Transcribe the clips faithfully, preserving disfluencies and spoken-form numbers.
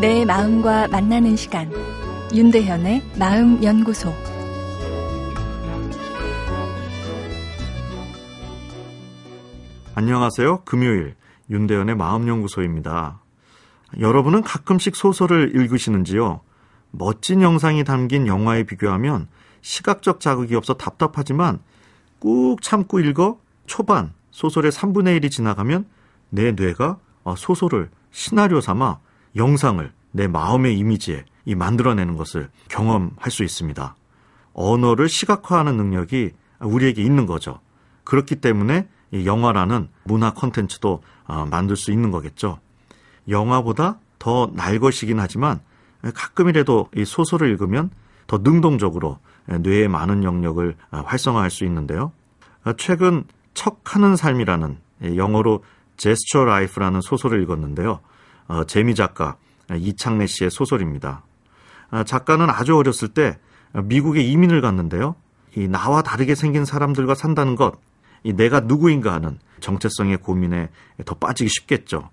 내 마음과 만나는 시간, 윤대현의 마음연구소. 안녕하세요. 금요일 윤대현의 마음연구소입니다. 여러분은 가끔씩 소설을 읽으시는지요? 멋진 영상이 담긴 영화에 비교하면 시각적 자극이 없어 답답하지만 꾹 참고 읽어 초반 소설의 삼분의 일이 지나가면 내 뇌가 소설을 시나리오 삼아 영상을 내 마음의 이미지에 만들어내는 것을 경험할 수 있습니다. 언어를 시각화하는 능력이 우리에게 있는 거죠. 그렇기 때문에 이 영화라는 문화 콘텐츠도 만들 수 있는 거겠죠. 영화보다 더 날것이긴 하지만 가끔이라도 이 소설을 읽으면 더 능동적으로 뇌의 많은 영역을 활성화할 수 있는데요. 최근 척하는 삶이라는 영어로 제스처 라이프라는 소설을 읽었는데요. 재미 작가 이창래 씨의 소설입니다. 작가는 아주 어렸을 때 미국에 이민을 갔는데요. 이 나와 다르게 생긴 사람들과 산다는 것, 이 내가 누구인가 하는 정체성의 고민에 더 빠지기 쉽겠죠.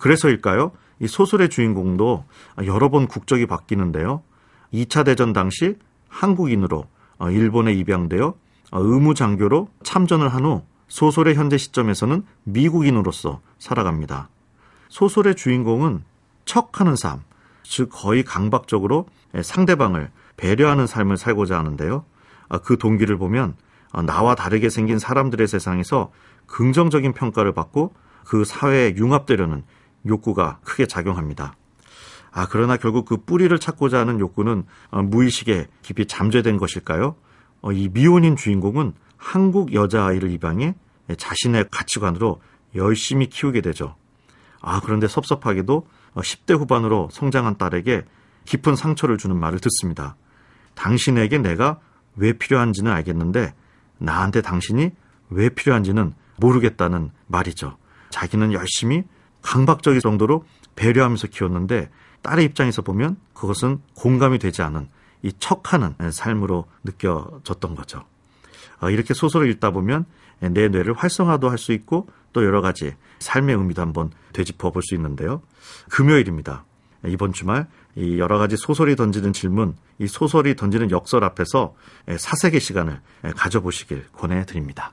그래서일까요? 이 소설의 주인공도 여러 번 국적이 바뀌는데요. 이 차 대전 당시 한국인으로 일본에 입양되어 의무장교로 참전을 한 후 소설의 현재 시점에서는 미국인으로서 살아갑니다. 소설의 주인공은 척하는 삶, 즉 거의 강박적으로 상대방을 배려하는 삶을 살고자 하는데요. 그 동기를 보면 나와 다르게 생긴 사람들의 세상에서 긍정적인 평가를 받고 그 사회에 융합되려는 욕구가 크게 작용합니다. 아, 그러나 결국 그 뿌리를 찾고자 하는 욕구는 무의식에 깊이 잠재된 것일까요? 이 미혼인 주인공은 한국 여자아이를 입양해 자신의 가치관으로 열심히 키우게 되죠. 아, 그런데 섭섭하게도 십 대 후반으로 성장한 딸에게 깊은 상처를 주는 말을 듣습니다. 당신에게 내가 왜 필요한지는 알겠는데 나한테 당신이 왜 필요한지는 모르겠다는 말이죠. 자기는 열심히 강박적인 정도로 배려하면서 키웠는데 딸의 입장에서 보면 그것은 공감이 되지 않은 이 척하는 삶으로 느껴졌던 거죠. 이렇게 소설을 읽다 보면 내 뇌를 활성화도 할 수 있고 또 여러 가지 삶의 의미도 한번 되짚어 볼 수 있는데요. 금요일입니다. 이번 주말 이 여러 가지 소설이 던지는 질문, 이 소설이 던지는 역설 앞에서 사색의 시간을 가져보시길 권해드립니다.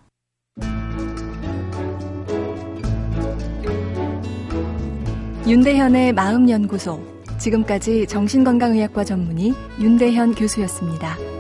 윤대현의 마음연구소, 지금까지 정신건강의학과 전문의 윤대현 교수였습니다.